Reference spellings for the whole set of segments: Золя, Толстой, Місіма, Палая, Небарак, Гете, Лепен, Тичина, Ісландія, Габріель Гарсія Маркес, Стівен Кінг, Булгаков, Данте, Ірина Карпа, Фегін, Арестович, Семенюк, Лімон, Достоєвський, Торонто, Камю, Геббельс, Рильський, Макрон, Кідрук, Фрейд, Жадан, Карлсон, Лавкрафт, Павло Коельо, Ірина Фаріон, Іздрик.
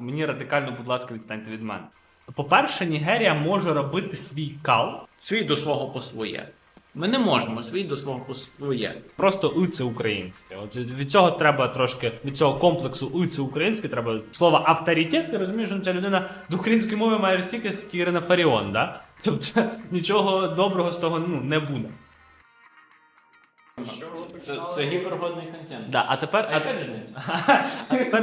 мені радикально, будь ласка, відстаньте від мене. По-перше, Нігерія може робити свій кал. Свій до свого по своє. Ми не можемо свій до свого по своє. Просто «и» це українське. От від цього треба трошки, від цього комплексу «и» це українське, треба слово «авторитет». Ти розумієш, що ця людина з української мови має стільки, як Ірина Фаріон, да? Тобто нічого доброго з того не буде. Це гіпергодний контент. Да, а тепер... яка різниця? А тепер,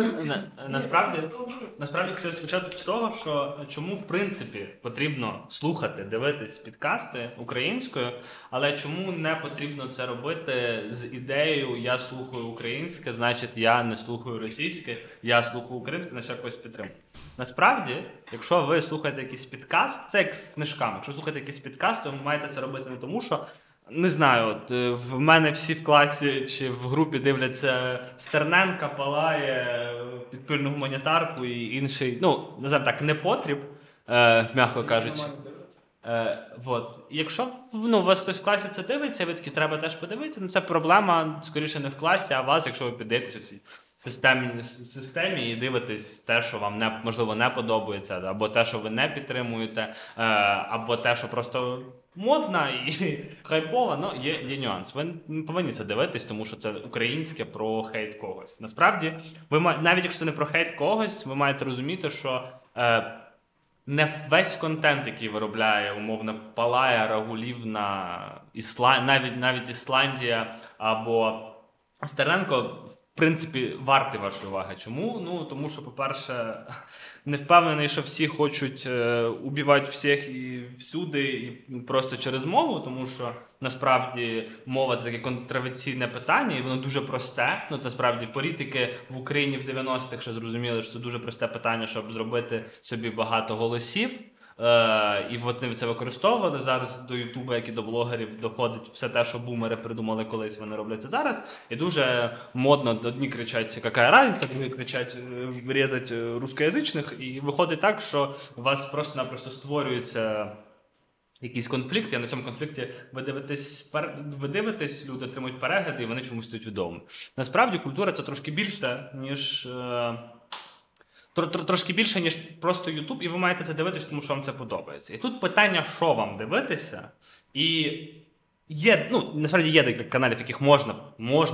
насправді, хотів почати з того, що чому, в принципі, потрібно слухати, дивитись підкасти українською, але чому не потрібно це робити з ідеєю «я слухаю українське, значить, я не слухаю російське, я слухаю українське, значить, я когось підтримую». Насправді, якщо ви слухаєте якийсь підкаст, це як з книжками, якщо слухаєте якийсь підкаст, то ви маєте це робити не тому, що не знаю, от в мене всі в класі чи в групі дивляться Стерненка, Палає, підпільну гуманітарку і інший, ну, називаємо так, непотріб, м'яко кажучи. От. Якщо у вас хтось в класі це дивиться, ви такі, треба теж подивитися, ну це проблема, скоріше, не в класі, а вас, якщо ви піддаєтесь у цій системі і дивитесь те, що вам не, можливо, не подобається, або те, що ви не підтримуєте, або те, що просто модна і хайпова, ну є нюанс. Ви не повинні це дивитись, тому що це українське про хейт когось. Насправді, ви навіть якщо це не про хейт когось, ви маєте розуміти, що не весь контент, який виробляє, умовно, Палая, Рагулівна, навіть Ісландія або Стерненко, в принципі, варти вашої уваги. Чому? Ну, тому що, по-перше, не впевнений, що всі хочуть убивати всіх і всюди, і просто через мову, тому що насправді мова — це таке контроверсійне питання, і воно дуже просте. Ну, насправді, політики в Україні в 90-х ще зрозуміли, що це дуже просте питання, щоб зробити собі багато голосів. І от це використовували. Зараз до ютуба, як і до блогерів, доходить все те, що бумери придумали колись, вони роблять це зараз. І дуже модно, одні кричать «какая разниця», другі кричать «різать рускоязичних». І виходить так, що у вас просто-напросто створюється якийсь конфлікт, і на цьому конфлікті ви дивитесь, люди отримують перегляди, і вони чомусь стають відомими. Насправді культура — це трошки більше, ніж... трошки більше, ніж просто YouTube, і ви маєте це дивитися, тому що вам це подобається. І тут питання, що вам дивитися, і є, ну, насправді є декілька каналів, яких можна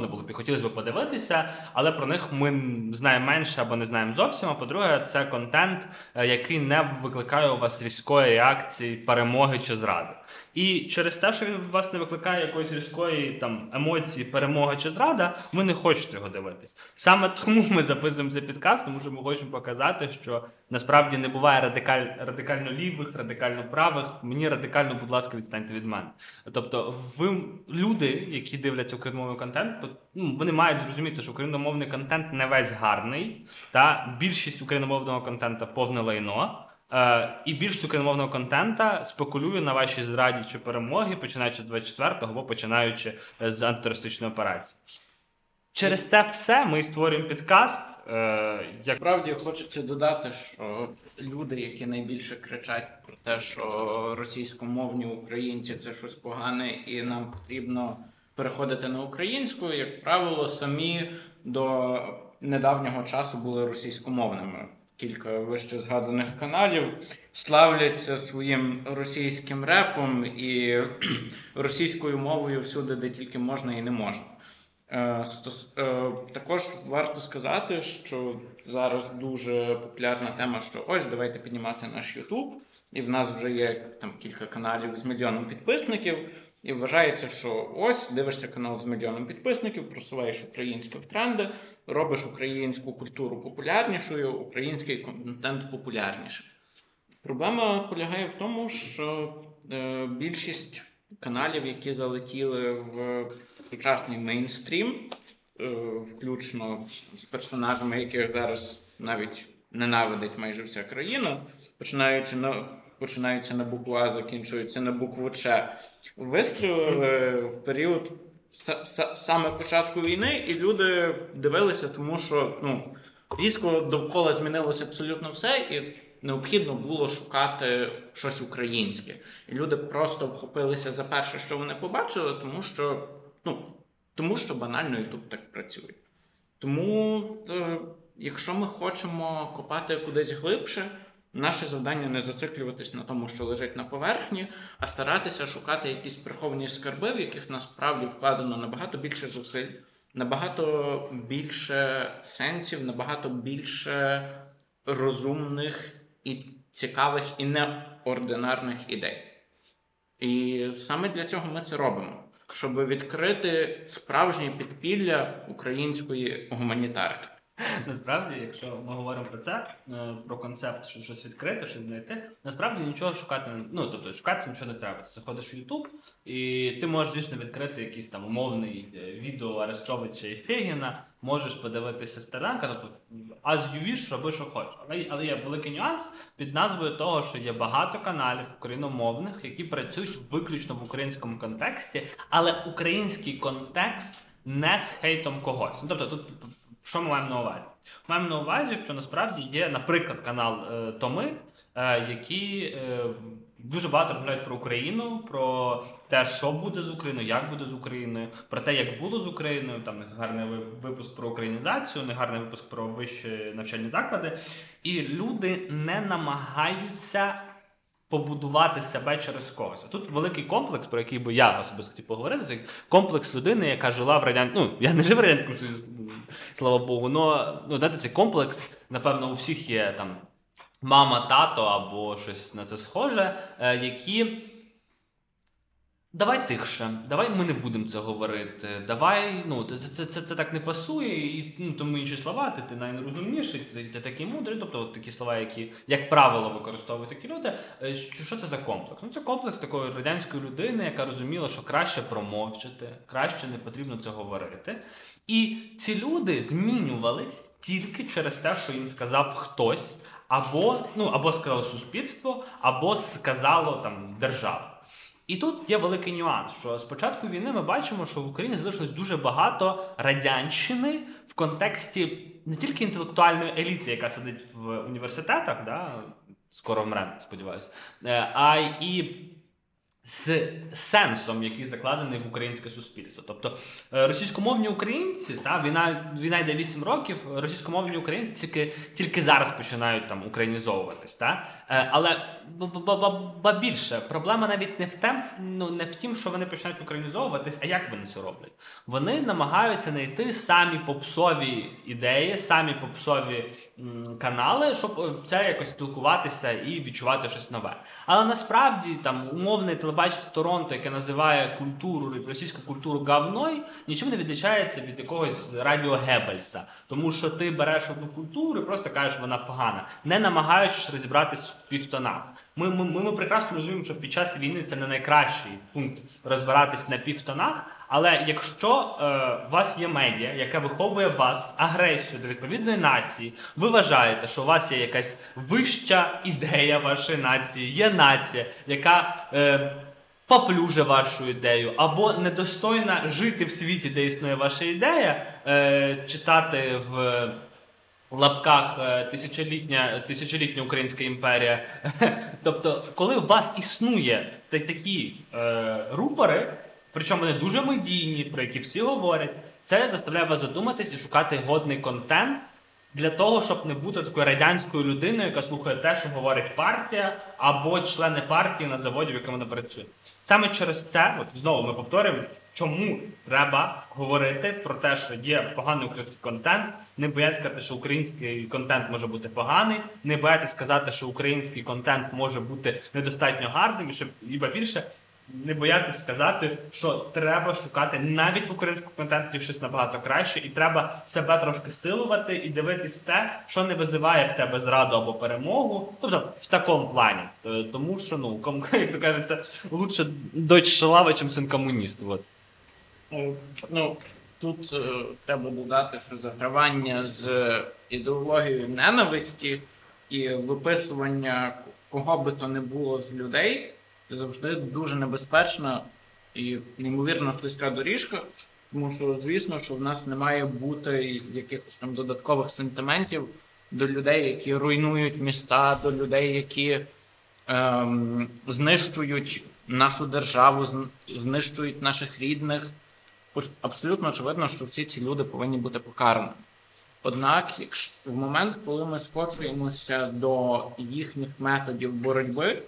було б і хотілося б подивитися, але про них ми знаємо менше або не знаємо зовсім. А по-друге, це контент, який не викликає у вас різкої реакції, перемоги чи зради. І через те, що у вас не викликає якоїсь різкої там емоції, перемоги чи зрада, ви не хочете його дивитись. Саме тому ми записуємо цей підкаст, тому що ми хочемо показати, що насправді не буває радикально лівих, радикально правих. Мені радикально, будь ласка, відстаньте від мене. Тобто, люди, які дивляться україномовний контент, вони мають зрозуміти, що україномовний контент не весь гарний, та більшість україномовного контенту повне лайно. І більшість україномовного контента спекулює на вашій зраді чи перемоги, починаючи з 24-го або починаючи з антитерористичної операції. Через це все ми створюємо підкаст. Справді хочеться додати, що люди, які найбільше кричать про те, що російськомовні українці – це щось погане і нам потрібно переходити на українську, як правило, самі до недавнього часу були російськомовними. Кілька вище згаданих каналів славляться своїм російським репом і російською мовою всюди, де тільки можна і не можна. Також варто сказати, що зараз дуже популярна тема, що ось, давайте піднімати наш YouTube, і в нас вже є там кілька каналів з мільйоном підписників, і вважається, що ось, дивишся канал з мільйоном підписників, просуваєш українські тренди, робиш українську культуру популярнішою, український контент популярніший. Проблема полягає в тому, що більшість каналів, які залетіли в сучасний мейнстрім, включно з персонажами, яких зараз навіть ненавидить майже вся країна, починаються на букву А, закінчуються на букву Ч, вистрілили в період саме початку війни, і люди дивилися, тому що різко довкола змінилося абсолютно все, і необхідно було шукати щось українське. І люди просто вхопилися за перше, що вони побачили, тому що банально YouTube так працює. Тому якщо ми хочемо копати кудись глибше, наше завдання не зациклюватись на тому, що лежить на поверхні, а старатися шукати якісь приховані скарби, в яких насправді вкладено набагато більше зусиль, набагато більше сенсів, набагато більше розумних і цікавих і неординарних ідей. І саме для цього ми це робимо, щоб відкрити справжнє підпілля української гуманітарки. Насправді, якщо ми говоримо про це, про концепт, що щось відкрити, щось знайти, насправді нічого шукати, тобто шукати нічого не треба. Ти заходиш в YouTube і ти можеш, звісно, відкрити якийсь там умовний відео Арестовича і Фегіна, можеш подивитися Стерненка, тобто as you wish, роби, що хочеш. Але є великий нюанс під назвою того, що є багато каналів україномовних, які працюють виключно в українському контексті, але український контекст не з хейтом когось. Тобто тут що ми маємо на увазі? Маємо на увазі, що насправді є, наприклад, канал Томи, які дуже багато розмовляють про Україну, про те, що буде з Україною, як буде з Україною, про те, як було з Україною, там гарний випуск про українізацію, негарний випуск про вищі навчальні заклади. І люди не намагаються побудувати себе через когось. Тут великий комплекс, про який би я особисто хотів поговорити, це комплекс людини, яка жила в Радянському... я не жив в Радянському Союзі, слава Богу, но, знаєте, цей комплекс, напевно, у всіх є там мама, тато або щось на це схоже, які... давай тихше, давай ми не будемо це говорити, давай, це так не пасує, і тому інші слова, ти найрозумніший, ти такий мудрий, тобто от такі слова, які, як правило, використовують такі люди. Що це за комплекс? Це комплекс такої радянської людини, яка розуміла, що краще промовчати, краще не потрібно це говорити. І ці люди змінювались тільки через те, що їм сказав хтось, або сказало суспільство, або сказало там держава. І тут є великий нюанс, що з початку війни ми бачимо, що в Україні залишилось дуже багато радянщини в контексті не тільки інтелектуальної еліти, яка сидить в університетах, скоро вмре, сподіваюся, а і з сенсом, який закладений в українське суспільство. Тобто російськомовні українці, війна йде 8 років, російськомовні українці тільки зараз починають там українізовуватись. Але більше, проблема навіть не в тім, що вони починають українізовуватись, а як вони це роблять. Вони намагаються знайти самі попсові ідеї, самі попсові канали, щоб це якось спілкуватися і відчувати щось нове. Але насправді там умовне телебачення Торонто, яке називає культуру, російську культуру говною, нічим не відлічається від якогось радіо Геббельса. Тому що ти береш одну культуру і просто кажеш, вона погана, не намагаючись розібратись в півтонах. Ми прекрасно розуміємо, що під час війни це не найкращий пункт розбиратись на півтонах, але якщо у вас є медіа, яка виховує вас агресію до відповідної нації, ви вважаєте, що у вас є якась вища ідея вашої нації, є нація, яка поплюже вашу ідею, або недостойна жити в світі, де існує ваша ідея, читати в... в лапках тисячолітня Українська імперія. Тобто, коли у вас існує такі рупори, причому вони дуже медійні, про які всі говорять, це заставляє вас задуматись і шукати годний контент для того, щоб не бути такою радянською людиною, яка слухає те, що говорить партія або члени партії на заводі, в якому вона працює. Саме через це, от знову ми повторюємо, чому треба говорити про те, що є поганий український контент, не боятися сказати, що український контент може бути поганий, не боятися сказати, що український контент може бути недостатньо гарним, і щоб іба більше не боятися сказати, що треба шукати навіть в українському контенті щось набагато краще, і треба себе трошки силувати і дивитись те, що не визиває в тебе зраду або перемогу, тобто в такому плані. Тому що, як то кажеться, лучше дочь шалава, чим син комуніст. От. Тут треба додати, що загравання з ідеологією ненависті і виписування кого би то не було з людей завжди дуже небезпечна і неймовірно слизька доріжка, тому що, звісно, що в нас не має бути якихось там додаткових сентиментів до людей, які руйнують міста, до людей, які знищують нашу державу, знищують наших рідних. Абсолютно очевидно, що всі ці люди повинні бути покарані. Однак, в момент, коли ми скочуємося до їхніх методів боротьби,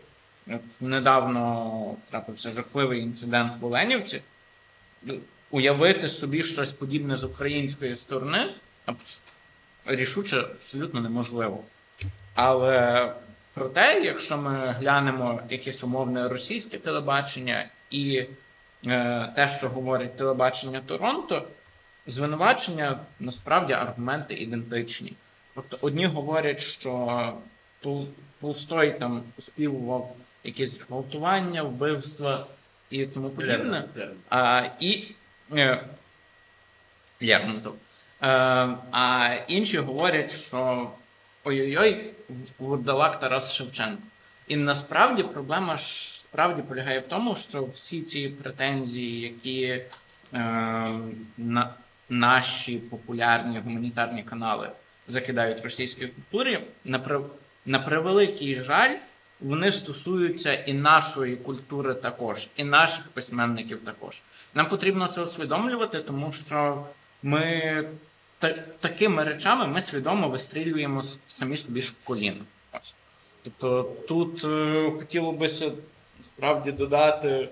недавно трапився жахливий інцидент в Оленівці, уявити собі щось подібне з української сторони рішуче абсолютно неможливо. Але проте, якщо ми глянемо якесь умовне російське телебачення і те, що говорить телебачення Торонто, звинувачення, насправді, аргументи ідентичні. Тобто одні говорять, що Толстой там співував якісь зґвалтування, вбивства і тому подібне. Лермонтов. А інші говорять, що ой-ой-ой, вурдалак Тарас Шевченко. І насправді проблема справді полягає в тому, що всі ці претензії, які наші популярні гуманітарні канали закидають російській культурі, на превеликий жаль, вони стосуються і нашої культури також, і наших письменників також. Нам потрібно це усвідомлювати, тому що ми такими речами ми свідомо вистрілюємо самі собі ж в коліно. Тобто тут хотіло би справді додати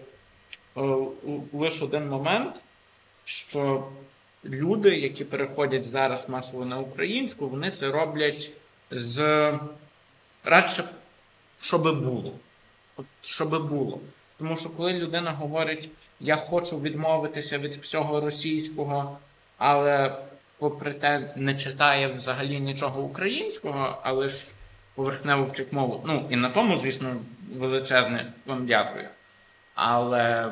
лише один момент, що люди, які переходять зараз масово на українську, вони це роблять радше, щоби було. Щоби було. Тому що коли людина говорить, я хочу відмовитися від всього російського, але попри те не читає взагалі нічого українського, але ж поверхнево вчить мову. Ну, і на тому, звісно, величезне вам дякую. Але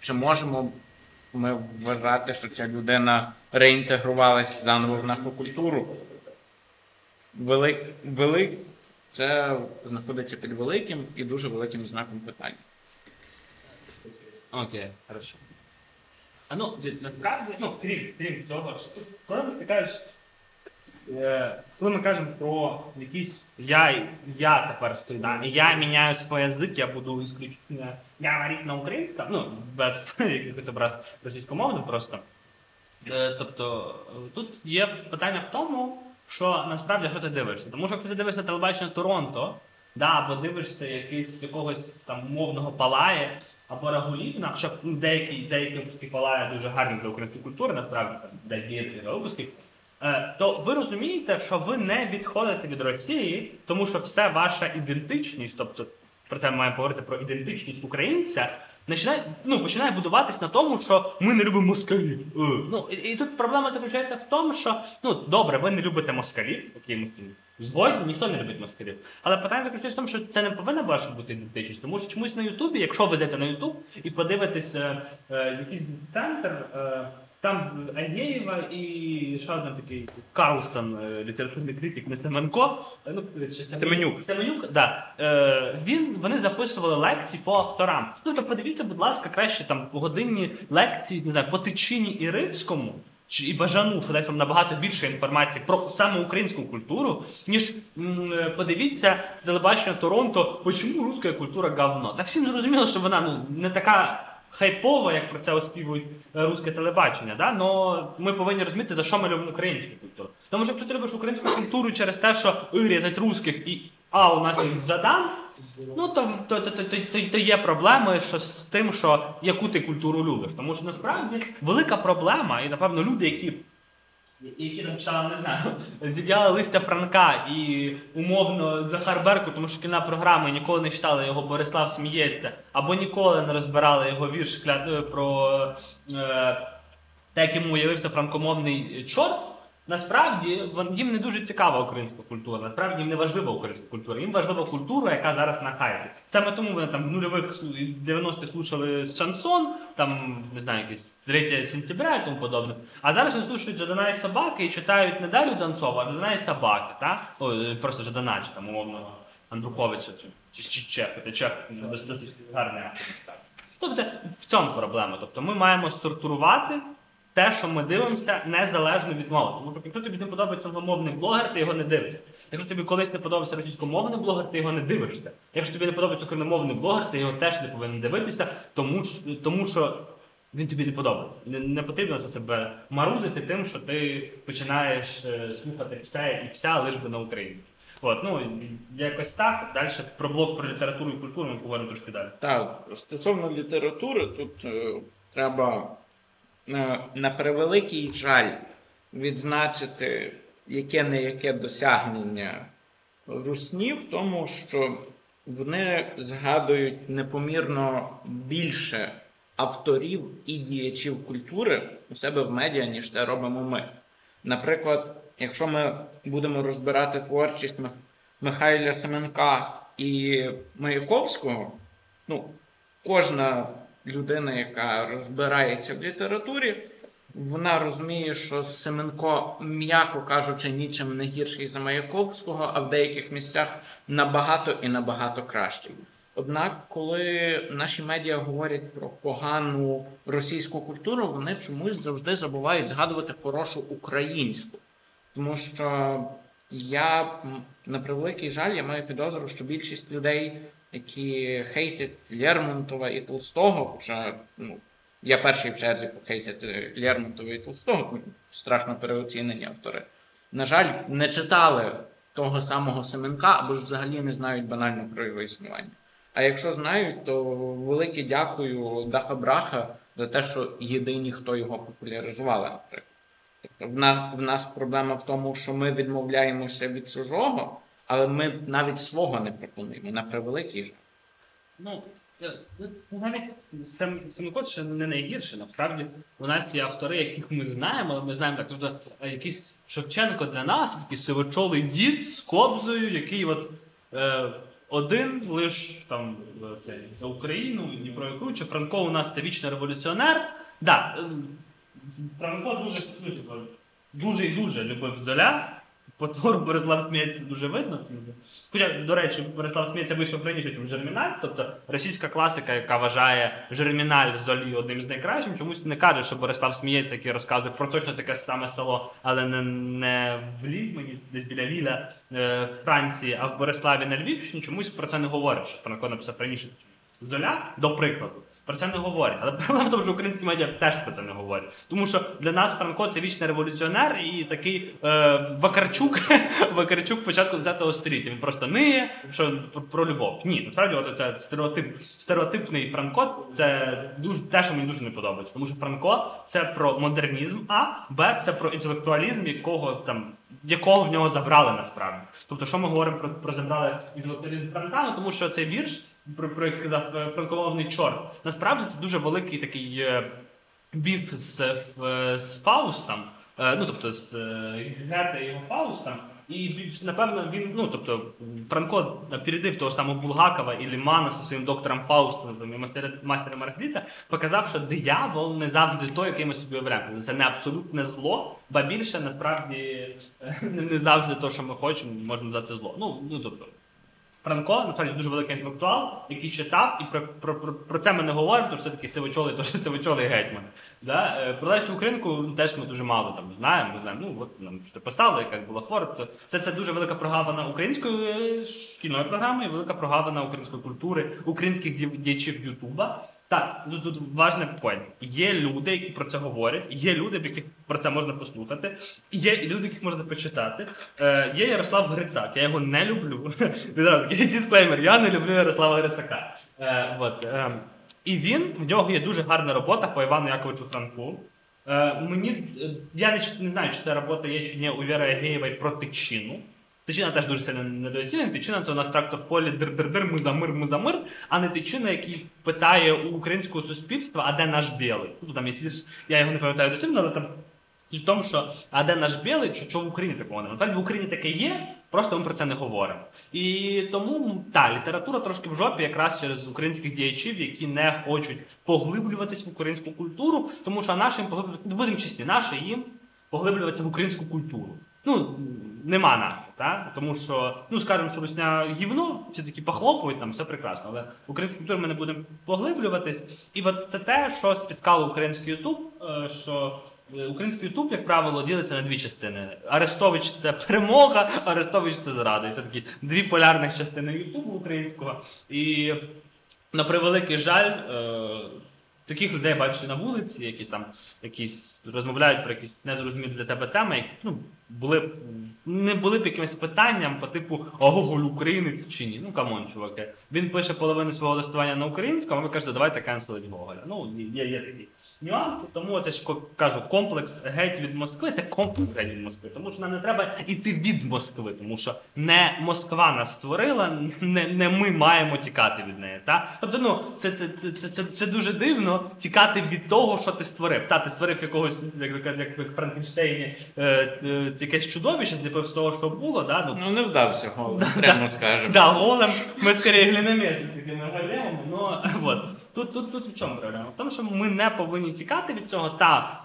чи можемо ми вважати, що ця людина реінтегрувалась заново в нашу культуру? Це знаходиться під великим і дуже великим знаком питання. Окей, хорошо. Насправді, крім цього, коли ми кажемо про якісь я тепер стою, да? Я міняю свій язик, я буду ісключно говорити на українському, без якихось образ російськомовних просто. Тобто, тут є питання в тому, що насправді, що ти дивишся. Тому що, якщо ти дивишся телебачення Торонто, або дивишся якогось там мовного Палая, або Рагулівна, що деякі випуски Палая дуже гарні для української культури, насправді, деякі випуски, то ви розумієте, що ви не відходите від Росії, тому що вся ваша ідентичність, тобто про це ми маємо говорити, про ідентичність українця, починає будуватись на тому, що ми не любимо москалів. І тут проблема заключається в тому, що, добре, ви не любите москалів, згодні, ніхто не любить москалів. Але питання заключається в тому, що це не повинна ваша бути ідентичність, тому що чомусь на Ютубі, якщо ви зайдете на Ютуб і подивитесь якийсь центр, там Аєєва і ще один такий Карлсон, літературний критик, не Семенко, Семенюк, да. Вони записували лекції по авторам. Тобто подивіться, будь ласка, краще там годинні лекції, не знаю, по Тичині і Рильському, і Бажану, що дасть вам набагато більше інформації про саме українську культуру, ніж подивіться телебачення Торонто, почому русская культура говно. Та всім зрозуміло, що вона не така хайпово, як про це оспівують русське телебачення, але ми повинні розуміти, за що ми любимо українську культуру. Тому що якщо ти любиш українську культуру через те, що різать русських і у нас є Жадан, то є проблеми з тим, яку ти культуру любиш. Тому що насправді велика проблема, і напевно люди, які там читали, не знаю, зіб'яли листя Франка і умовно Захар Берку, тому що кінопрограми ніколи не читали його «Борислав сміється», або ніколи не розбирали його вірш про те, як йому уявився франкомовний чорт, насправді їм не дуже цікава українська культура, насправді їм не важлива українська культура, їм важлива культура, яка зараз на хайпі. Саме тому вони там в нульових 90-х слухали шансон, там, не знаю, якийсь 3 сентября і тому подобне. А зараз вони слухають Жадана і собаки і читають не Дар'ю Донцову, а Жадана і собаки, так? Просто Жадана, чи там, умовно, Андруховича, чи Чех, досить гарний автор. Тобто в цьому проблема, тобто ми маємо сортувати те, що ми дивимося, незалежно від мови. Тому що якщо тобі не подобається англомовний блогер, ти його не дивишся. Якщо тобі колись не подобався російськомовний блогер, ти його не дивишся. Якщо тобі не подобається україномовний блогер, ти його теж не повинен дивитися, тому що він тобі не подобається. Не потрібно за себе марудити тим, що ти починаєш слухати все і вся, лиш би на українську. От, ну, якось так. Далі про блок про літературу і культуру ми поговоримо трошки далі. Так, стосовно літератури, тут треба, на превеликий жаль, відзначити яке-не-яке досягнення руснів, тому що вони згадують непомірно більше авторів і діячів культури у себе в медіа, ніж це робимо ми. Наприклад, якщо ми будемо розбирати творчість Михайла Семенка і Маяковського, ну, кожна людина, яка розбирається в літературі, вона розуміє, що Семенко, м'яко кажучи, нічим не гірший за Маяковського, а в деяких місцях набагато і набагато кращий. Однак, коли наші медіа говорять про погану російську культуру, вони чомусь завжди забувають згадувати хорошу українську. Тому що я, на превеликий жаль, я маю підозру, що більшість людей, які хейтять Лермонтова і Толстого, хоча, ну, я перший в черзі похейтити Лермонтова і Толстого, страшно переоцінені автори, на жаль, не читали того самого Семенка або ж взагалі не знають банально про його існування. А якщо знають, то велике дякую Даха Браха за те, що єдині, хто його популяризували, наприклад. В нас проблема в тому, що ми відмовляємося від чужого, але ми навіть свого не пропонуємо, на превеликий жаль. Ну, навіть Семенко ще не найгірше, насправді. У нас є автори, яких ми знаємо, але ми знаємо так, тобто якийсь Шевченко для нас, такий сивочолий дід з кобзою, який от один лиш там це, за Україну, Дніпро і Круче, Франко у нас це вічний революціонер. Да, Франко дуже і дуже любив Золя. По твору Борислав сміється дуже видно. Хоча, до речі, Борислав сміється вийшов раніше, ніж Жерміналь. Тобто російська класика, яка вважає Жерміналь з Золі одним з найкращим, чомусь не каже, що Борислав сміється, який розказує про точно таке саме село, але не в Лівмені, десь біля Ліля, Франції, а в Бориславі на Львівщині, чомусь про це не говорить, що Франко написав раніше Золя, до прикладу. Про це не говорять. Але проблема в тому, що українські медіа теж про це не говорять. Тому що для нас Франко – це вічний революціонер і такий Вакарчук початку 20-го століття. Він просто ниє, що про любов. Ні, насправді, оце стереотипний Франко – це дуже, те, що мені дуже не подобається. Тому що Франко – це про модернізм, а Б – це про інтелектуалізм, якого в нього забрали насправді. Тобто, що ми говоримо про забрали інтелектуалізм Франка? Ну, тому що цей вірш, про як казав франкомовний чорт. Насправді це дуже великий такий біф з Фаустом, ну тобто з Гете і його Фаустом. І більш, напевно, він, ну тобто, Франко передив того ж самого Булгакова і Лімана зі своїм доктором Фаустом і мастером Маргарита, показав, що диявол не завжди той, який ми собі уявляємо. Це не абсолютне зло, ба більше, насправді, не завжди те, що ми хочемо, можна назвати зло. Ну тобто. Франко, насправді, дуже великий інтелектуал, який читав, і про це ми не говоримо, тому що все-таки сивочолий, то що сивочолий гетьман. Да? Про Лесю Українку теж ми дуже мало там знаємо. Ми знаємо, ну от нам що писали, якась була хвора. Це дуже велика прогавина української шкільної програми, і велика прогавина української культури, українських діячів Ютуба. Так, тут важний point. Є люди, які про це говорять, є люди, яких про це можна послухати, є люди, яких можна почитати. Є Ярослав Грицак, я його не люблю. Дисклеймер, я не люблю Ярослава Грицака. І в нього є дуже гарна робота по Івану Яковичу Франку. Я не знаю, чи ця робота є, чи ні, у Віри Агеєвої про Тичину. Тичина теж дуже сильно недооцінена. Тичина – це у нас трактор в полі дир-дир-дир, ми за мир, а не Тичина, який питає у українського суспільства, а де наш білий? Ну, там є свіж, я його не пам'ятаю дослівно, але там в тому, що а де наш білий, що в Україні такого немає. Насправді в Україні таке є, просто ми про це не говоримо. І тому, та, література трошки в жопі якраз через українських діячів, які не хочуть поглиблюватись в українську культуру, тому що нашим, будемо чесні, наші їм поглиблюватися в українську культуру. Ну, нема наших, так? Тому що, ну, скажемо, що русня гівно, всі такі похлопують, там все прекрасно, але українську культуру ми не будемо поглиблюватись. І от це те, що спіткало український YouTube, що український YouTube, як правило, ділиться на дві частини. Арестович – це перемога, Арестович – це зрада. І це такі дві полярних частини YouTube українського. І, на превеликий жаль, таких людей бачиш на вулиці, які там якісь розмовляють про якісь незрозумілі для тебе теми, які ну, були, не були б якимось питанням по типу «Ого, українець чи ні?» Ну, камон, чуваки. Він пише половину свого листування на українському, а ви кажете «Давайте канцелить Гоголя». Ну, є такі нюанси, тому це ж, кажу, комплекс геть від Москви, це комплекс геть від Москви, тому що нам не треба йти від Москви, тому що не Москва нас створила, не ми маємо тікати від неї, так? Тобто, ну, це дуже дивно тікати від того, що ти створив. Та, ти створив якогось, як Франкенштейні, якесь чудовище, зліпив з того, що було, да? Ну, не вдався голем, прямо скажемо. Да, голем, ми скоріше глиноміси з такими големами, но вот. Тут в чому проблема? В тому, що ми не повинні тікати від цього, та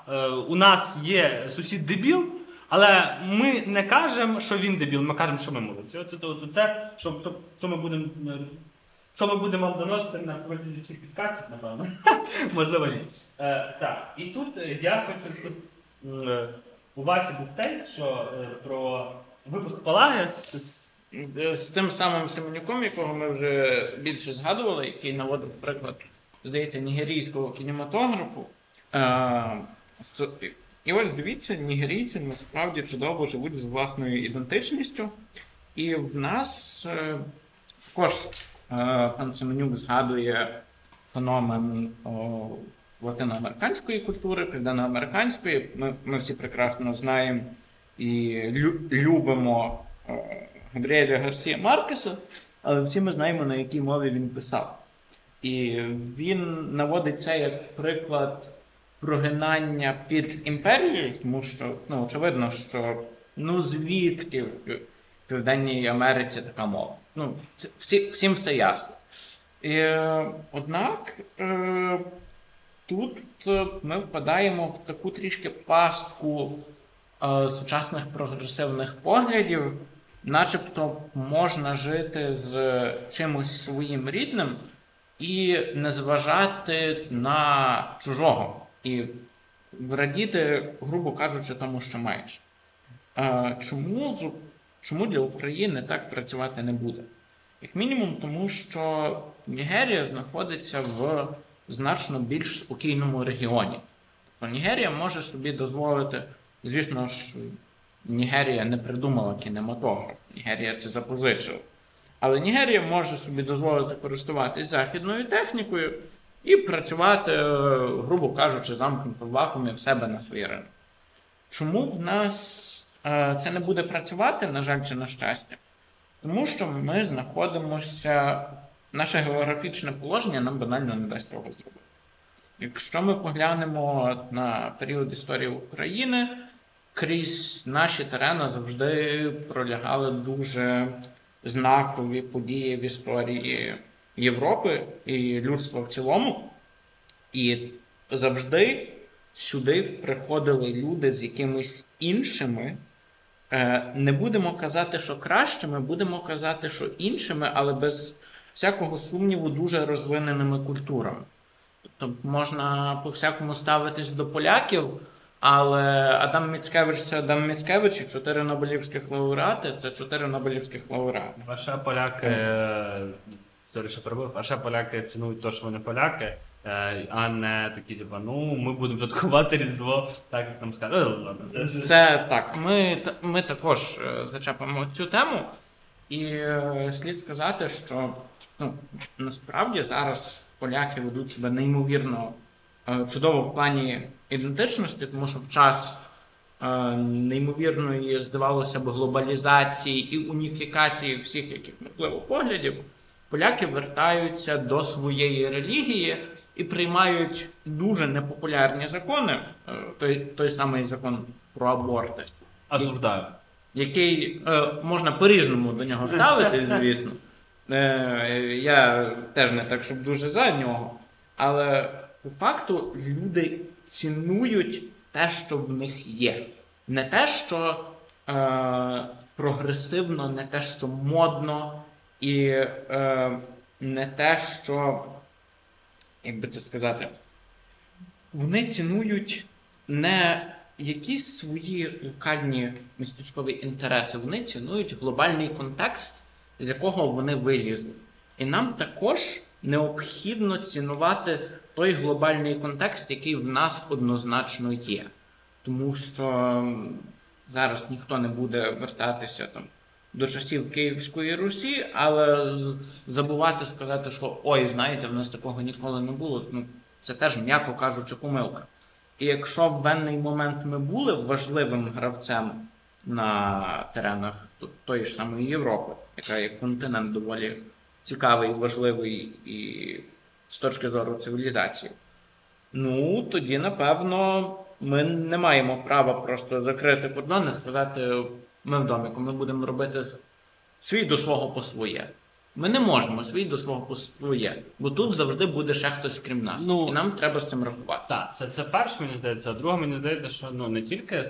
у нас є сусід дебіл, але ми не кажемо, що він дебіл, ми кажемо, що ми молодці. Це, що ми будемо... Що ми будемо доносити на протязі всіх підкастів, напевно. Можливо, ні. Так, і тут я хочу, щоб у Васі був тейк, що про випуск Палая з тим самим Семенюком, якого ми вже більше згадували, який наводив приклад, здається, нігерійського кінематографу. І ось дивіться, нігерійці насправді чудово живуть з власною ідентичністю. І в нас також пан Семенюк згадує феномен латиноамериканської культури, південноамериканської. Ми всі прекрасно знаємо і любимо Габріеля Гарсія Маркеса, але всі ми знаємо, на якій мові він писав. І він наводить це як приклад прогинання під імперію, тому що, ну, очевидно, що, ну, звідки в Південній Америці така мова. Ну, всім все ясно. Однак тут ми впадаємо в таку трішки пастку сучасних прогресивних поглядів, начебто можна жити з чимось своїм рідним і не зважати на чужого, і радіти, грубо кажучи, тому, що маєш. Чому для України так працювати не буде? Як мінімум тому, що Нігерія знаходиться в значно більш спокійному регіоні. Тобто Нігерія може собі дозволити, звісно ж, Нігерія не придумала кінематограф, Нігерія це запозичила. Але Нігерія може собі дозволити користуватись західною технікою і працювати, грубо кажучи, замкнуто в вакуумі в себе на свій ринок. Чому в нас це не буде працювати, на жаль чи на щастя? Тому що ми знаходимося, наше географічне положення нам банально не дасть цього зробити. Якщо ми поглянемо на період історії України, крізь наші терени завжди пролягали дуже знакові події в історії Європи і людства в цілому. І завжди сюди приходили люди з якимись іншими, не будемо казати, що кращими, будемо казати, що іншими, але без всякого сумніву дуже розвиненими культурами. Тобто можна по-всякому ставитись до поляків, але Адам Міцкевич – це Адам Міцкевич, і 4 Нобелівських лауреати – це 4 Нобелівських лауреати. А ще поляки, цінують те, що вони поляки, а не такі, ну, ми будемо святкувати Різдво, так як нам сказали. Це так, ми також зачепимо цю тему. І слід сказати, що, ну, насправді зараз поляки ведуть себе неймовірно чудово в плані ідентичності, тому що в час неймовірної, здавалося б, глобалізації і уніфікації всіх яких можливо поглядів, поляки вертаються до своєї релігії і приймають дуже непопулярні закони, той самий закон про аборти. Осуждаю. Який можна по-різному до нього ставитись, звісно. Я теж не так, щоб дуже за нього. Але по факту люди цінують те, що в них є. Не те, що прогресивно, не те, що модно, і не те, що, як би це сказати, вони цінують не якісь свої локальні містечкові інтереси, вони цінують глобальний контекст, з якого вони вилізли. І нам також необхідно цінувати той глобальний контекст, який в нас однозначно є. Тому що зараз ніхто не буде вертатися там до часів Київської Русі, але забувати сказати, що «Ой, знаєте, в нас такого ніколи не було», ну, це теж, м'яко кажучи, помилка. І якщо в даний момент ми були важливим гравцем на теренах тої ж самої Європи, яка є континент доволі цікавий, важливий і з точки зору цивілізації, ну, тоді, напевно, ми не маємо права просто закрити кордон і сказати «ми в доміку, ми будемо робити свій до свого по своє». Ми не можемо свій до свого по своє, бо тут завжди буде ще хтось крім нас. Ну, і нам треба з цим рахуватися. Так, це перше, мені здається. А друге, мені здається, що ну, не тільки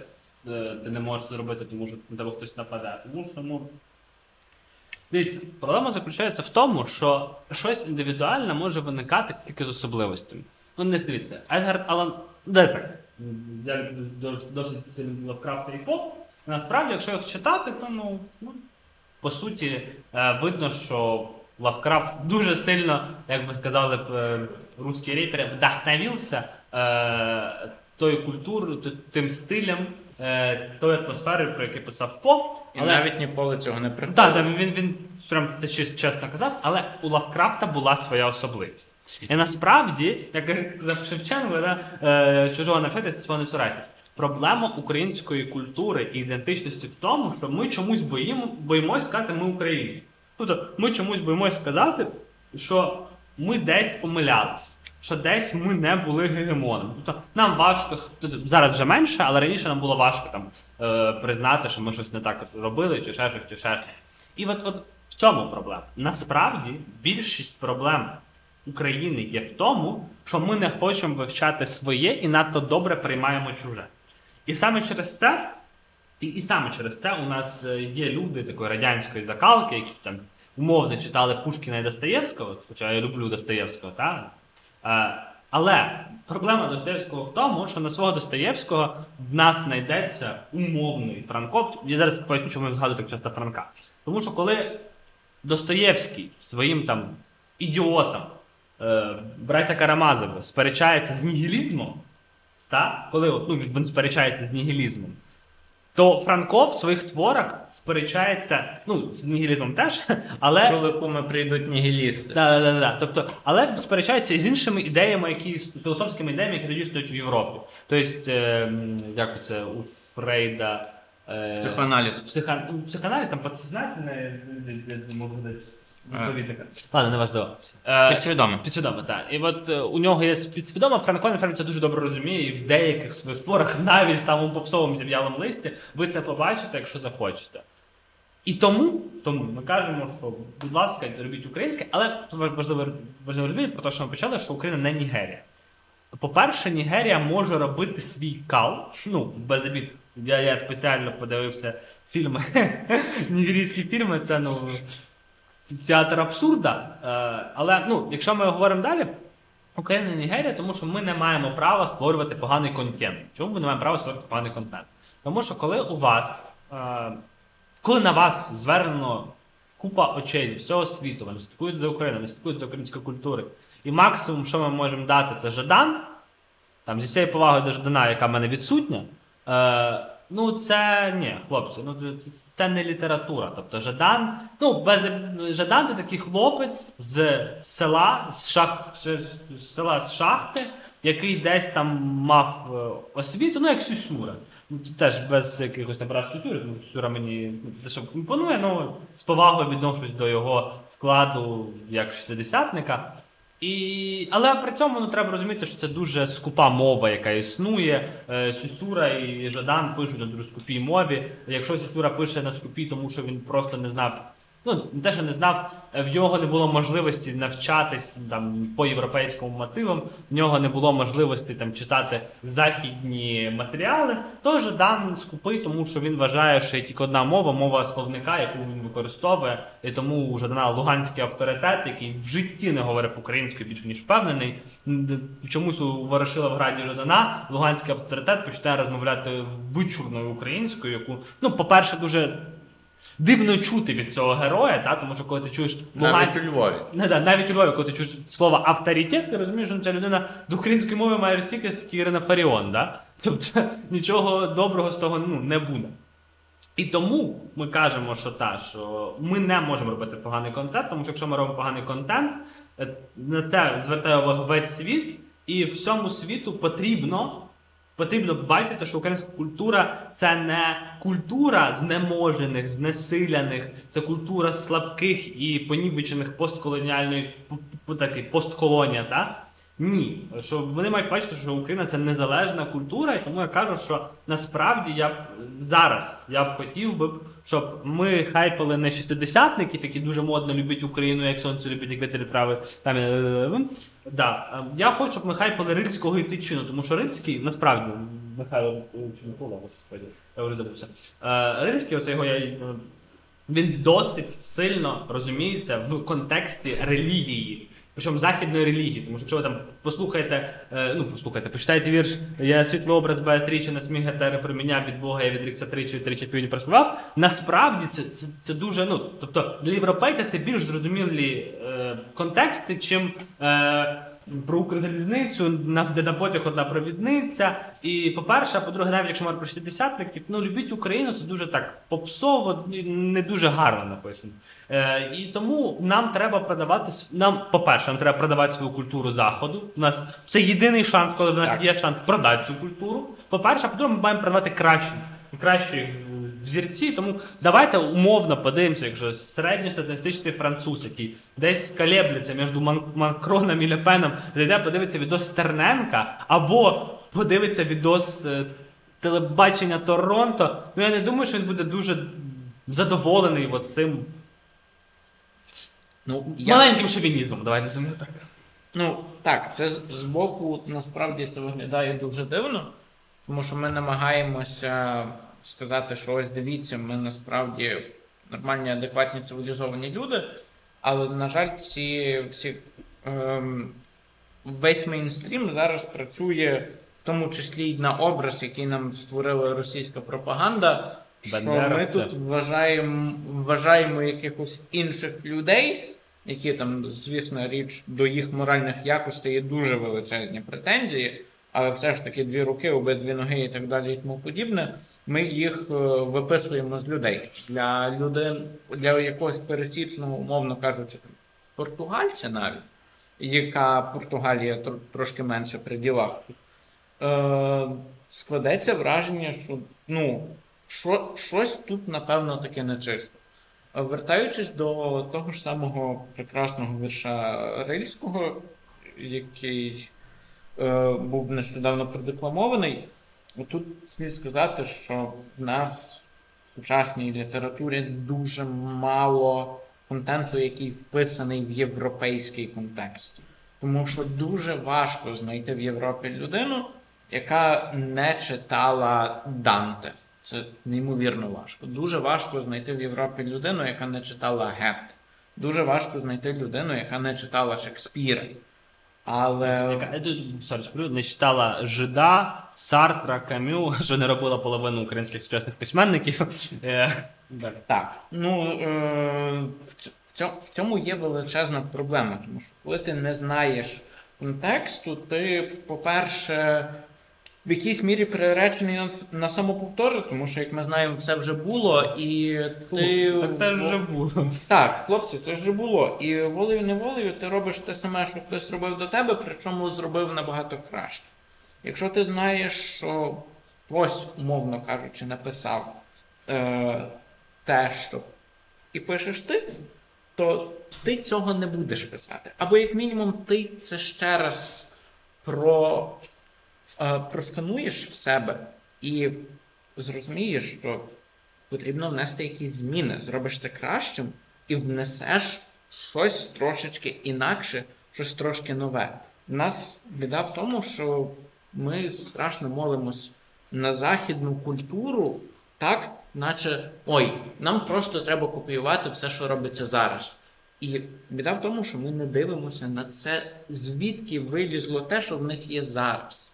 ти не можеш зробити, тому що на тебе хтось нападає, тому що, ну... Дивіться, проблема заключається в тому, що щось індивідуальне може виникати тільки з особливостями. Ну, не дивіться, Едгар Аллан... Де так? Я досить сильно Лавкрафта і Поп. Насправді, якщо їх читати, то, ну по суті, видно, що Лавкрафт дуже сильно, як би сказали б русські репери, вдохновився тою культурою, тим стилем, тою атмосферою, про яку писав Поп. Але... І навіть ніколи цього не припинив. Так, він прям це чесно казав, але у Лавкрафта була своя особливість. І насправді, як казав Шевченко, чужого навчайтеся, свого не цурайтеся. Проблема української культури і ідентичності в тому, що ми чомусь боїмося сказати «ми українці». Тобто ми чомусь боїмося сказати, що ми десь помилялись, що десь ми не були гегемоном. Тобто нам важко, зараз вже менше, але раніше нам було важко там, признати, що ми щось не так робили, чи ще щось, чи ще щось. І от в цьому проблема. Насправді більшість проблем України є в тому, що ми не хочемо вивчати своє і надто добре приймаємо чуже. І саме через це, у нас є люди такої радянської закалки, які там умовно читали Пушкіна і Достоєвського, хоча я люблю Достоєвського, так? Але проблема Достоєвського в тому, що на свого Достоєвського в нас знайдеться умовний Франко. Я зараз поясню, чому я згадую так часто Франка. Тому що коли Достоєвський своїм там ідіотом браття Карамазова сперечається з нігілізмом, та? Коли він сперечається з нігілізмом, то Франко в своїх творах сперечається, ну, з нігілізмом теж, але... Чоловіками прийдуть нігілісти. Да. Тобто, але сперечається і з іншими ідеями, які, філософськими ідеями, які тоді існують в Європі. Тобто, як це у Фрейда... Психоаналіз. Психоаналіз, там, підсознательне, можу дати... Ладно, не важливо. Підсвідомо. Підсвідомо, так. І от у нього є підсвідомо, Франко, напевно, це дуже добре розуміє, і в деяких своїх творах, навіть в самому попсовому «Зів'ялому листі», ви це побачите, якщо захочете. І тому ми кажемо, що, будь ласка, робіть українське, але важливо розуміти про те, що ми почали, що Україна не Нігерія. По-перше, Нігерія може робити свій кал, ну, без обід. Я спеціально подивився фільми, нігерійські фільми, це, ну... Театр абсурда, але якщо ми говоримо далі, Україна і Нігерія, тому що ми не маємо права створювати поганий контент. Чому ми не маємо права створювати поганий контент? Тому що коли на вас звернено купа очей з всього світу, вони слідкують за Україною, вони слідкують за українською культурою, і максимум, що ми можемо дати, це Жадан, там, зі всією повагою до Жадана, яка в мене відсутня, це ні, хлопці, це не література. Тобто Жадан, Жадан це такий хлопець з села з шахти, який десь там мав освіту, як Сусюра. Теж без якихось набрав Сусюри, тому Сусюра мені дещо імпонує, з повагою відношусь до його вкладу як шістдесятника. Але при цьому треба розуміти, що це дуже скупа мова, яка існує. Сюсюра і Жадан пишуть на дуже скупій мові. Якщо Сюсюра пише на скупій, тому що він просто не знав, в нього не було можливості навчатись там по європейському мотивам, в нього не було можливості там читати західні матеріали, то Жадан скупий, тому що він вважає, що є тільки одна мова, мова словника, яку він використовує, і тому у Жадана луганський авторитет, який в житті не говорив українською, більше ніж впевнений, чомусь у Ворошиловграді Жадана луганський авторитет починає розмовляти вичурною українською, яку, по-перше, дуже дивно чути від цього героя, та, тому що коли ти чуєш... Навіть у Львові. Не, да, навіть у Львові, коли ти чуєш слово «авторитет», ти розумієш, що ця людина до української мови має стільки, скільки Ірина Фаріон. Да? Тобто нічого доброго з того не буде. І тому ми кажемо, що, що ми не можемо робити поганий контент, тому що якщо ми робимо поганий контент, на це звертає увагу весь світ, і всьому світу потрібно бачити, що українська культура – це не культура знеможених, знесиляних, це культура слабких і понівечених постколонія, так? Ні. Що вони мають бачити, що Україна – це незалежна культура, і тому я кажу, що насправді я б хотів би, щоб ми хайпали не шістидесятників, які дуже модно люблять Україну, як сонце любить, як вітер прави. Я хочу, щоб ми хайпали Рильського і Тичину, тому що Рильський, насправді, Михайло, чи Микола, господи, я вже забувся. Рильський, оце його він досить сильно розуміється в контексті релігії. Причому західної релігії, тому що якщо ви там послухайте, почитайте вірш «Я світлий образ Беатрічі на сміх Гетери приміняв від Бога, я відрікся тричі півні проспівав», насправді це дуже, тобто для європейця це більш зрозумілі контексти, чим про Укрзалізницю, де на потяг одна провідниця. І по-перше, а по-друге, навіть якщо говорити про шістдесятників, любіть Україну, це дуже так попсово, не дуже гарно написано. І тому нам треба продавати, по-перше, нам треба продавати свою культуру Заходу. У нас це єдиний шанс, коли в нас є шанс продати цю культуру. По-перше, а по-друге, ми маємо продавати кращі взірці. Тому давайте умовно подивимося, якщо середньостатистичний француз, який десь колеблеться між Макроном і Лепеном, зайде, подивиться відос Стерненка або подивиться відос телебачення Торонто. Я не думаю, що він буде дуже задоволений цим маленьким шовінізмом. Давайте називаємо так. Так, це збоку насправді це виглядає дуже дивно, тому що ми намагаємося сказати, що ось дивіться, ми насправді нормальні, адекватні, цивілізовані люди, але, на жаль, весь мейнстрім зараз працює в тому числі й на образ, який нам створила російська пропаганда, що ми тут вважаємо якихось інших людей, які там, звісно, річ до їх моральних якостей є дуже величезні претензії, але все ж таки дві руки, обидві ноги і так далі і тому подібне, ми їх виписуємо з людей. Для людей, для якогось пересічного, умовно кажучи, португальця навіть, яка Португалія трошки менше при ділах, складеться враження, що щось тут, напевно, таке нечисто. Вертаючись до того ж самого прекрасного вірша Рильського, який був нещодавно продекламований. Тут слід сказати, що в нас в сучасній літературі дуже мало контенту, який вписаний в європейський контекст. Тому що дуже важко знайти в Європі людину, яка не читала Данте. Це неймовірно важко. Дуже важко знайти в Європі людину, яка не читала Гете. Дуже важко знайти людину, яка не читала Шекспіра. Не читала Жида, Сартра, Камю, що не робила половину українських сучасних письменників. Так. В цьому є величезна проблема, тому що коли ти не знаєш контексту, ти, по-перше, в якійсь мірі приречений на самоповтори, тому що, як ми знаємо, все вже було, і ти... Так це вже було. Так, хлопці, це вже було. І волею-неволею ти робиш те саме, що хтось робив до тебе, причому зробив набагато краще. Якщо ти знаєш, що хтось, умовно кажучи, написав те, що і пишеш ти, то ти цього не будеш писати. Або, як мінімум, ти це ще раз проскануєш в себе і зрозумієш, що потрібно внести якісь зміни, зробиш це кращим і внесеш щось трошечки інакше, щось трошки нове. У нас біда в тому, що ми страшно молимось на західну культуру, так, наче, нам просто треба копіювати все, що робиться зараз. І біда в тому, що ми не дивимося на це, звідки вилізло те, що в них є зараз.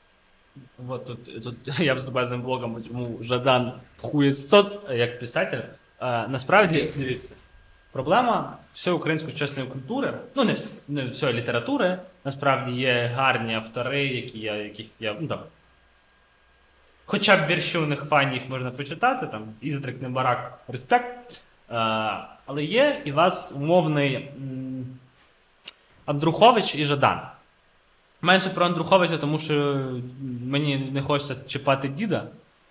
Вот тут я выступаю за блогом, почему Жадан хуесос, як писатель. Насправді, дивіться, проблема всієї української сучасної культури, ну не всієї літератури, насправді є гарні автори, яких я хоча б вірші у них файні, їх можна почитати, там Іздрик, Небарак, респект. Але є і вас умовний Андрухович і Жадан. Менше про Андруховича, тому що мені не хочеться чіпати діда.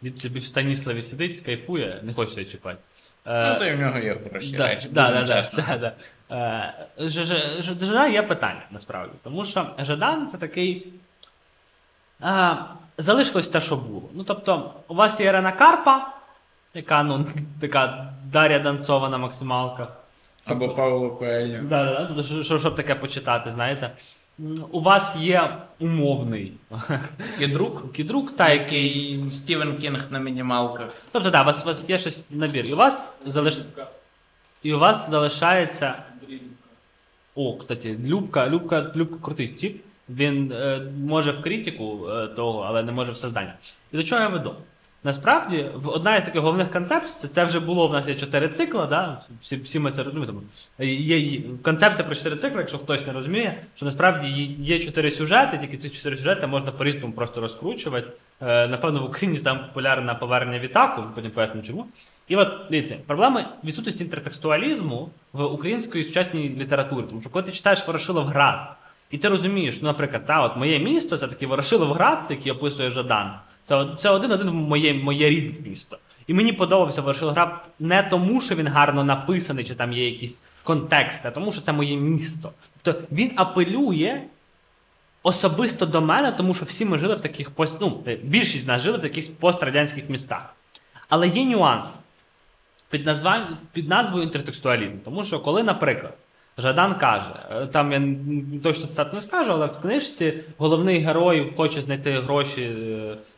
Дід собі в Станіславі сидить, кайфує, не хочеться чіпати. Ну, то й в нього є хороші речі. Так. Жадан є питання, насправді. Тому що Жадан – це такий... залишилось те, що було. Ну, тобто, у вас є Ірина Карпа, яка, така Дар'я Данцова на максималках. Або Павло Коельо. Так, щоб таке почитати, знаєте. У вас є умовний Кідрук, та який Стівен Кінг на мінімалках. Тобто, так, у вас є щось набір. І у вас залишається... О, кстати, Любка крутий тип. Він може в критику того, але не може в создання. І до чого я веду? Насправді, одна із таких головних концепцій, це вже було, в нас є 4 цикла, да? всі ми це розуміємо. Є концепція про 4 цикли, якщо хтось не розуміє, що насправді є 4 сюжети, тільки ці 4 сюжети можна по-різному просто розкручувати. Напевно, в Україні саме популярне повернення в Ітаку, потім поясню чому. І от, дивіться, проблема відсутності інтертекстуалізму в українській сучасній літературі. Тому що коли ти читаєш «Ворошиловград», і ти розумієш, ну, наприклад, от моє місто, це такий Ворошиловград, який описує Жадан. Це один-один моє рідне місто. І мені подобався Ворошиловград не тому, що він гарно написаний, чи там є якісь контексти, а тому, що це моє місто. Тобто він апелює особисто до мене, тому що всі ми жили в таких, більшість з нас жили в таких пострадянських містах. Але є нюанс під назвою інтертекстуалізм. Тому що коли, наприклад, Жадан каже, там я точно цитату не скажу, але в книжці головний герой хоче знайти гроші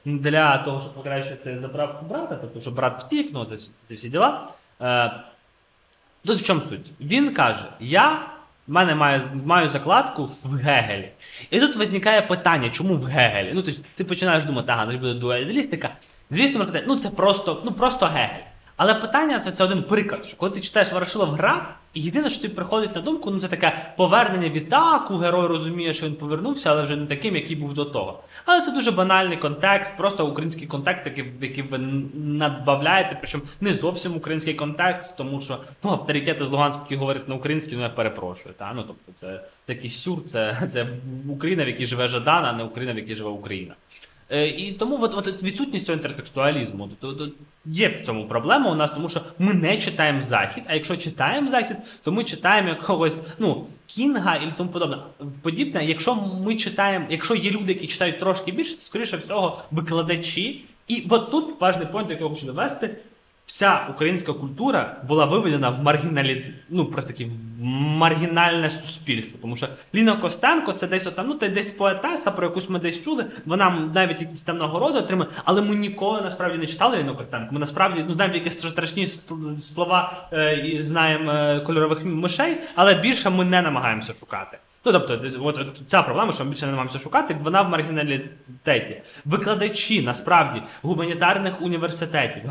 для того, щоб покращити заправку брата, тобто, щоб брат втік, ці всі діла. Тут в чому суть? Він каже, в мене маю закладку в Гегелі. І тут виникає питання, чому в Гегелі? Ну, тобто, ти починаєш думати, це буде дуалістика. Звісно, можна сказати, це просто Гегель. Але питання це один приклад, що коли ти читаєш Ворошиловград, і єдине, що тобі приходить на думку, це таке повернення в Ітаку, герой розуміє, що він повернувся, але вже не таким, який був до того. Але це дуже банальний контекст, просто український контекст, який ви надбавляєте, причому не зовсім український контекст, тому що авторитети з Луганська, які говорять на українській, я перепрошую. Та? Тобто це якийсь сюр, це Україна, в якій живе Жадан, а не Україна, в якій живе Україна. І тому відсутність цього інтертекстуалізму є в цьому проблема у нас, тому що ми не читаємо Захід, а якщо читаємо Захід, то ми читаємо якогось Кінга і тому подібне. Якщо є люди, які читають трошки більше, це, скоріше всього, викладачі. І тут важний пойнт, який я хочу довести. Вся українська культура була виведена в маргінальне суспільство. Тому що Ліна Костенко це десь поетеса, про якусь ми десь чули, вона навіть якісь там нагороди отримує, але ми ніколи насправді не читали Ліну Костенко. Ми насправді знаємо якісь страшні слова і знаємо кольорових мишей, але більше ми не намагаємося шукати. Тобто, ця проблема, що ми більше не маємося шукати, вона в маргіналітеті. Викладачі, насправді, гуманітарних університетів.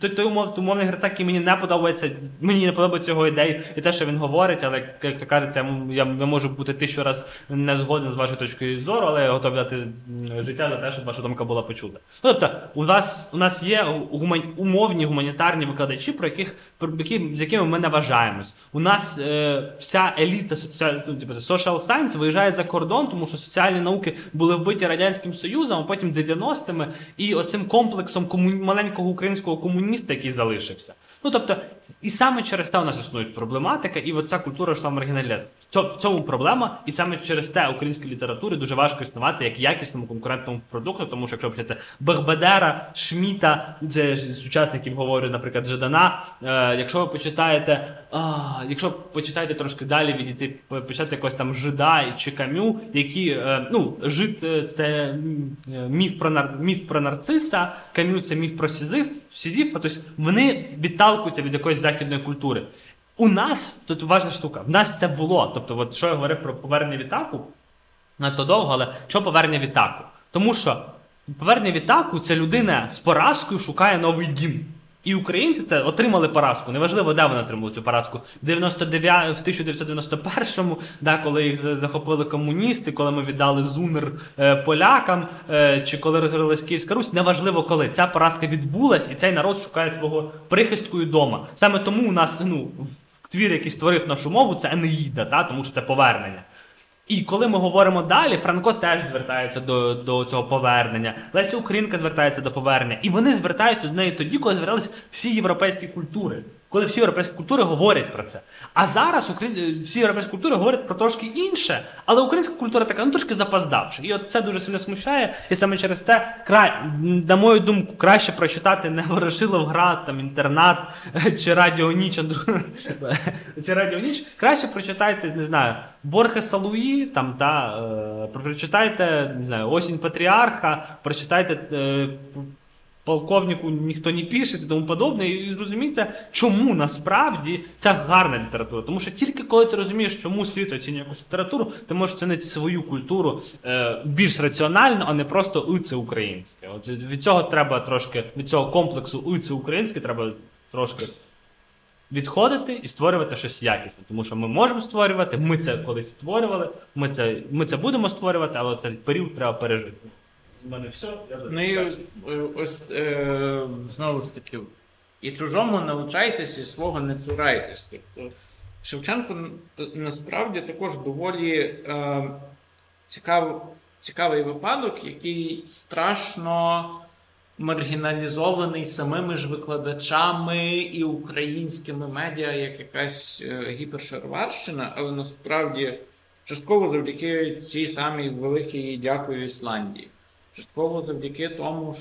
Той умовний Грицак, мені не подобається його ідеї і те, що він говорить, але, як то кажеться, я можу бути 1000 раз не згоден з вашою точкою зору, але я готовий дати життя за те, щоб ваша думка була почута. Тобто, у нас є умовні гуманітарні викладачі, з якими ми не вважаємось. У нас вся еліта social science виїжджає за кордон, тому що соціальні науки були вбиті Радянським Союзом, а потім 90-ми і оцим комплексом маленького українського комуніста, який залишився. Тобто, і саме через це у нас існує проблематика, і ця культура йшла в маргіналізм. В цьому проблема, і саме через це українській літературі дуже важко існувати як якісному конкурентному продукту, тому що якщо почати Бехбедера, Шміта, це сучасників говорю, наприклад, Жадана, якщо почитаєте трошки далі, почитати якось там Жида чи Камю, які, Жид це міф про нарциса, Камю це міф про Сізіфа, тобто вони відталкуються від якоїсь західної культури. У нас, тут важлива штука, в нас це було, тобто, що я говорив про повернення в Ітаку, надто довго, але що повернення в Ітаку? Тому що повернення в Ітаку – це людина з поразкою шукає новий дім. І українці це отримали поразку. Неважливо, де вони отримали цю поразку. В 1991-му, да, коли їх захопили комуністи, коли ми віддали Зунер полякам, чи коли розгорілась Київська Русь, неважливо коли. Ця поразка відбулась, і цей народ шукає свого прихистку і дома. Саме тому у нас, твір, який створив нашу мову, це Енеїда, да, тому що це повернення. І коли ми говоримо далі, Франко теж звертається до цього повернення, Леся Українка звертається до повернення. І вони звертаються до неї тоді, коли звертались всі європейські культури. Коли всі європейські культури говорять про це. А зараз всі європейські культури говорять про трошки інше, але українська культура така, трошки запоздавши. І от це дуже сильно смущає, і саме через це, на мою думку, краще прочитати не Ворошиловград, там, Інтернат чи Радіоніч, краще прочитайте, не знаю, Борхеса Луї, там, прочитайте, не знаю, Осінь Патріарха, прочитайте Полковнику ніхто не пише і тому подобне, і зрозумійте, чому насправді це гарна література. Тому що тільки коли ти розумієш, чому світ оцінює якусь літературу, ти можеш оцінити свою культуру більш раціонально, а не просто «уй, це українське». От від цього треба трошки, від цього комплексу «уй, це українське» треба трошки відходити і створювати щось якісне. Тому що ми можемо створювати, ми це колись створювали, ми це будемо створювати, але цей період треба пережити. У мене все, я знову ж таки, і чужому навчайтесь, і свого не цурайтесь. Тобто Шевченко насправді також доволі цікавий випадок, який страшно маргіналізований самими ж викладачами і українськими медіа, як якась гіпершарварщина, але насправді частково завдяки цій самій великій дякую Ісландії. Частково завдяки тому,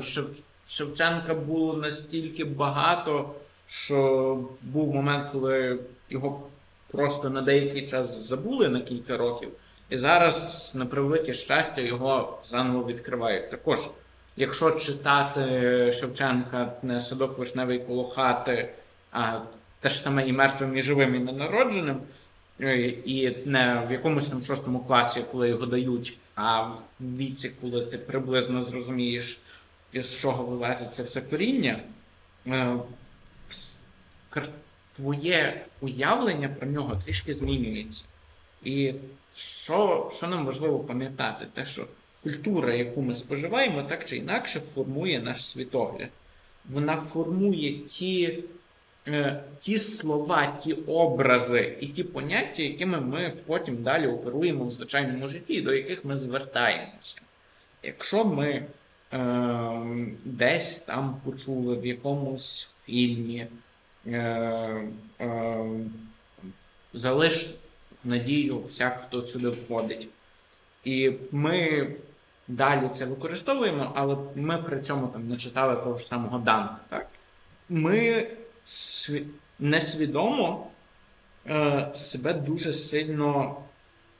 що Шевченка було настільки багато, що був момент, коли його просто на деякий час забули на кілька років. І зараз, на превелике щастя, його заново відкривають. Також, якщо читати Шевченка не «Садок вишневий коло хати», а те ж саме і «Мертвим, і живим, і ненародженим», і не в якомусь там 6-му класі, коли його дають, а в віці, коли ти приблизно зрозумієш, з чого вилазить це все коріння, твоє уявлення про нього трішки змінюється. І що нам важливо пам'ятати? Те, що культура, яку ми споживаємо, так чи інакше формує наш світогляд. Вона формує ті слова, ті образи і ті поняття, якими ми потім далі оперуємо в звичайному житті, до яких ми звертаємося. Якщо ми десь там почули в якомусь фільмі «Залиш надію, всяк, хто сюди входить», і ми далі це використовуємо, але ми при цьому там не читали того ж самого Данте, так? Ми несвідомо себе дуже сильно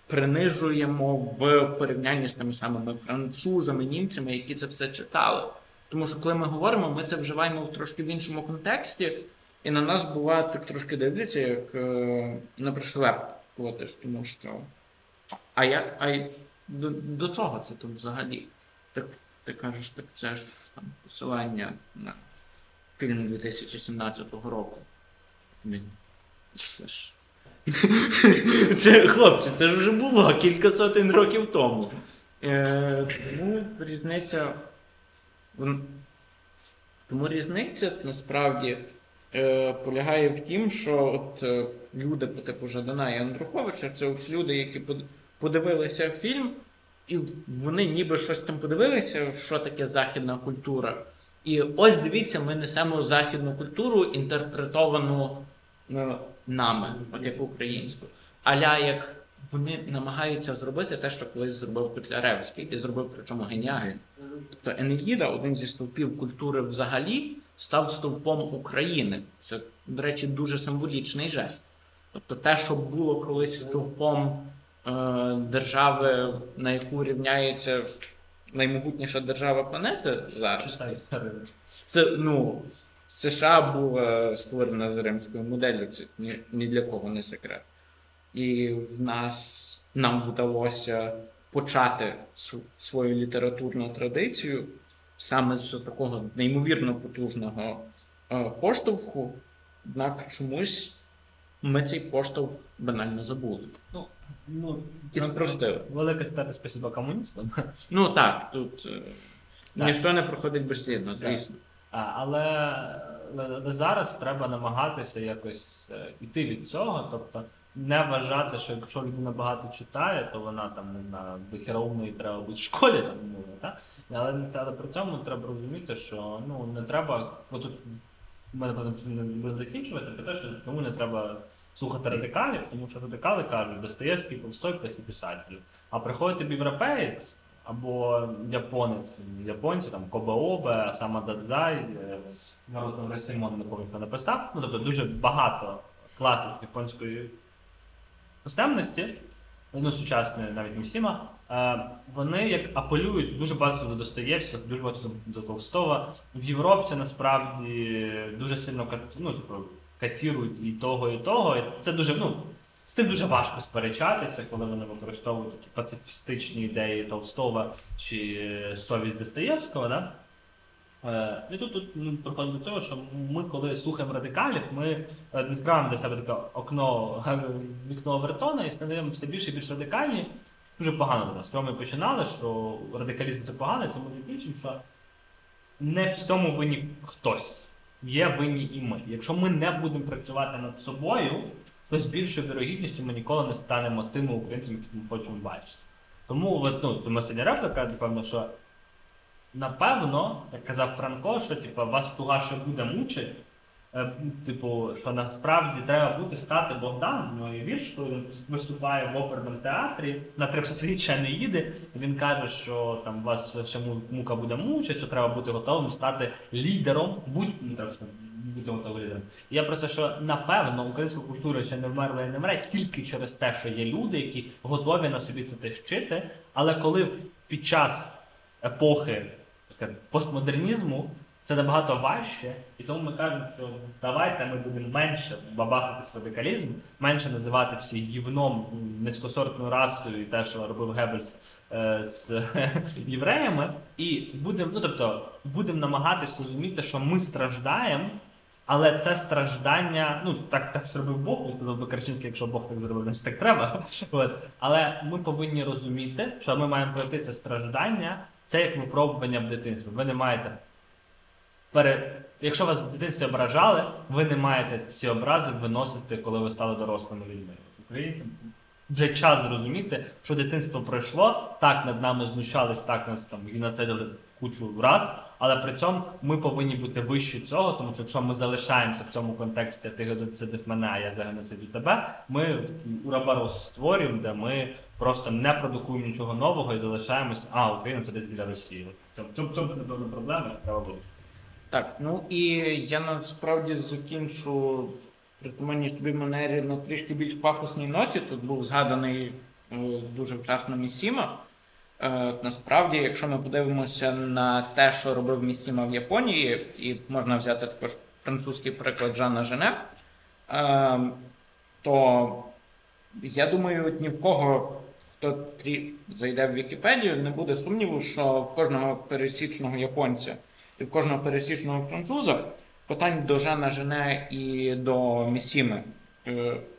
принижуємо в порівнянні з тими самими французами, німцями, які це все читали. Тому що коли ми говоримо, ми це вживаємо в трошки в іншому контексті, і на нас буває так трошки дивляться, як на пришелепку. Тому що до чого це тут взагалі? Так ти кажеш, так це ж там посилання на фільм 2017 року. Це ж... хлопці, це ж вже було кілька сотень років тому. Тому різниця насправді полягає в тім, що от люди по типу Жадана і Андруховича, це от люди, які подивилися фільм, і вони ніби щось там подивилися, що таке західна культура. І ось, дивіться, ми несемо західну культуру, інтерпретовану нами, от як українську. Аля, як вони намагаються зробити те, що колись зробив Котляревський, і зробив, причому, геніально. Тобто Енеїда, один зі стовпів культури взагалі, став стовпом України. Це, до речі, дуже символічний жест. Тобто те, що було колись стовпом держави, на яку рівняється наймогутніша держава планети зараз. США була створена за римською моделлю, це ні для кого не секрет. І нам вдалося почати свою літературну традицію саме з такого неймовірно потужного поштовху, однак чомусь ми цей поштовх банально забули. Спростили. Велика стата спасіба комуністам. Ну так, тут ніщо не проходить безслідно, звісно. Але зараз треба намагатися якось йти від цього, тобто не вважати, що якщо людина багато читає, то вона там, не знаю, до хероїнової треба бути в школі, там, так? Але при цьому треба розуміти, що не треба, отут ми будемо закінчувати про те, що тому не треба слухати радикалів, тому що радикали кажуть, Достоєвський, Толстой, плохі писателі. А приходить тобі європеєць або японець, японці там Кобаобе, Осама Дадзай, народ там Ресеймон, напевно, написав, тобто дуже багато класів японської писемності, сучасне, навіть Місіма, вони як апелюють дуже багато до Достоєвського, дуже багато до Толстого. В Європі це насправді дуже сильно катірують і того, і того. Це дуже, з цим дуже важко сперечатися, коли вони використовують такі пацифістичні ідеї Толстого чи совість Достоєвського. Да? І тут приходить до того, що ми, коли слухаємо радикалів, ми відкриваємо для себе таке вікно Овертона і стаємо все більше і більш радикальні. Дуже погано для нас. Тому ми починали, що радикалізм — це погано, і це ми закінчимо, що не всьому винні хтось. Є винні і ми. Якщо ми не будемо працювати над собою, то з більшою вірогідністю ми ніколи не станемо тими українцями, які ми хочемо бачити. Тому остання репліка, напевно, що напевно, як казав Франко, що вас туга ще буде мучить, що насправді треба буде стати Богданом. Ну, і вірш, коли він виступає в оперному театрі на 300-річчя Енеїди, він каже, що там вас ще мука буде мучити, що треба бути готовим стати лідером, бути готовим лідером. І я про це, що напевно українська культура ще не вмерла і не вмре тільки через те, що є люди, які готові на собі це тищити, але коли під час епохи, скажімо, постмодернізму, це набагато важче, і тому ми кажемо, що давайте ми будемо менше бабахати з радикалізм, менше називати всі гівном, низькосортною расою і те, що робив Геббельс з євреями, і будемо намагатись розуміти, що ми страждаємо, але це страждання, так зробив Бог, він сказав би Карчинський, якщо Бог так зробив, значить так треба. Але ми повинні розуміти, що ми маємо пройти це страждання, це як випробування в дитинстві. Ви не маєте Якщо вас в дитинстві ображали, ви не маєте ці образи виносити, коли ви стали дорослими людьми. Українцям вже час зрозуміти, що дитинство пройшло, так над нами знущались, так нас там геноцидили кучу раз, але при цьому ми повинні бути вищі цього, тому що якщо ми залишаємося в цьому контексті «ти геноцидив мене, а я загеноцидив тебе», ми такий урабарос створюємо, де ми просто не продукуємо нічого нового і залишаємося Україна це десь біля Росії. В цьому напевно проблема, що треба вирішити. Так, і я насправді закінчу в притаманній собі манері на трішки більш пафосній ноті. Тут був згаданий дуже вчасно Місіма. Насправді, якщо ми подивимося на те, що робив Місіма в Японії, і можна взяти також французький приклад Жана Жене, то я думаю, ні в кого, хто зайде в Вікіпедію, не буде сумніву, що в кожного пересічного японця і в кожного пересічного француза питань до Жана Жене і до Місіми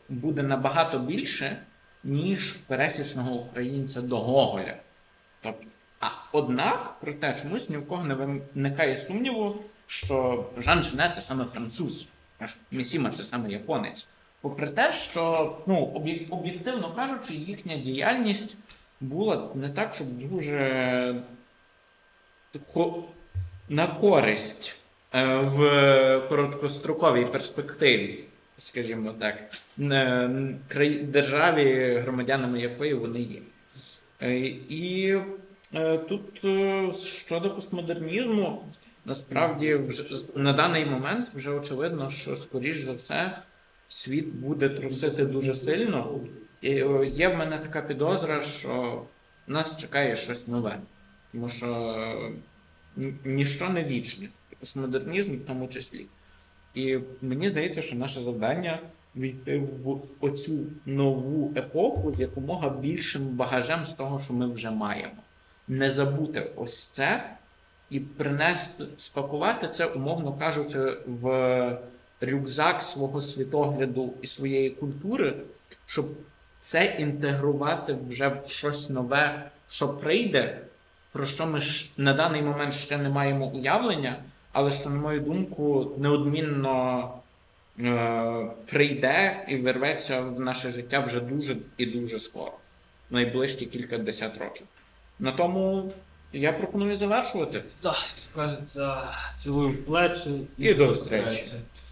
буде набагато більше, ніж в пересічного українця до Гоголя. Однак, проте чомусь ні в кого не виникає сумніву, що Жан Жене – це саме француз, а Місіма – це саме японець. Попри те, що, об'єктивно кажучи, їхня діяльність була не так, щоб дуже на користь в короткостроковій перспективі, скажімо так, державі, громадянами якої вони є. І тут щодо постмодернізму, насправді на даний момент вже очевидно, що, скоріш за все, світ буде трусити дуже сильно. Є в мене така підозра, що нас чекає щось нове. Тому що ніщо не вічне, постмодернізм в тому числі. І мені здається, що наше завдання – війти в оцю нову епоху з якомога більшим багажем з того, що ми вже маємо. Не забути ось це і принести, спакувати це, умовно кажучи, в рюкзак свого світогляду і своєї культури, щоб це інтегрувати вже в щось нове, що прийде, про що ми на даний момент ще не маємо уявлення, але що, на мою думку, неодмінно прийде і вирветься в наше життя вже дуже і дуже скоро, найближчі кілька десят років. На тому я пропоную завершувати. Так, кажуть, цілую в плечі. І до зустрічі.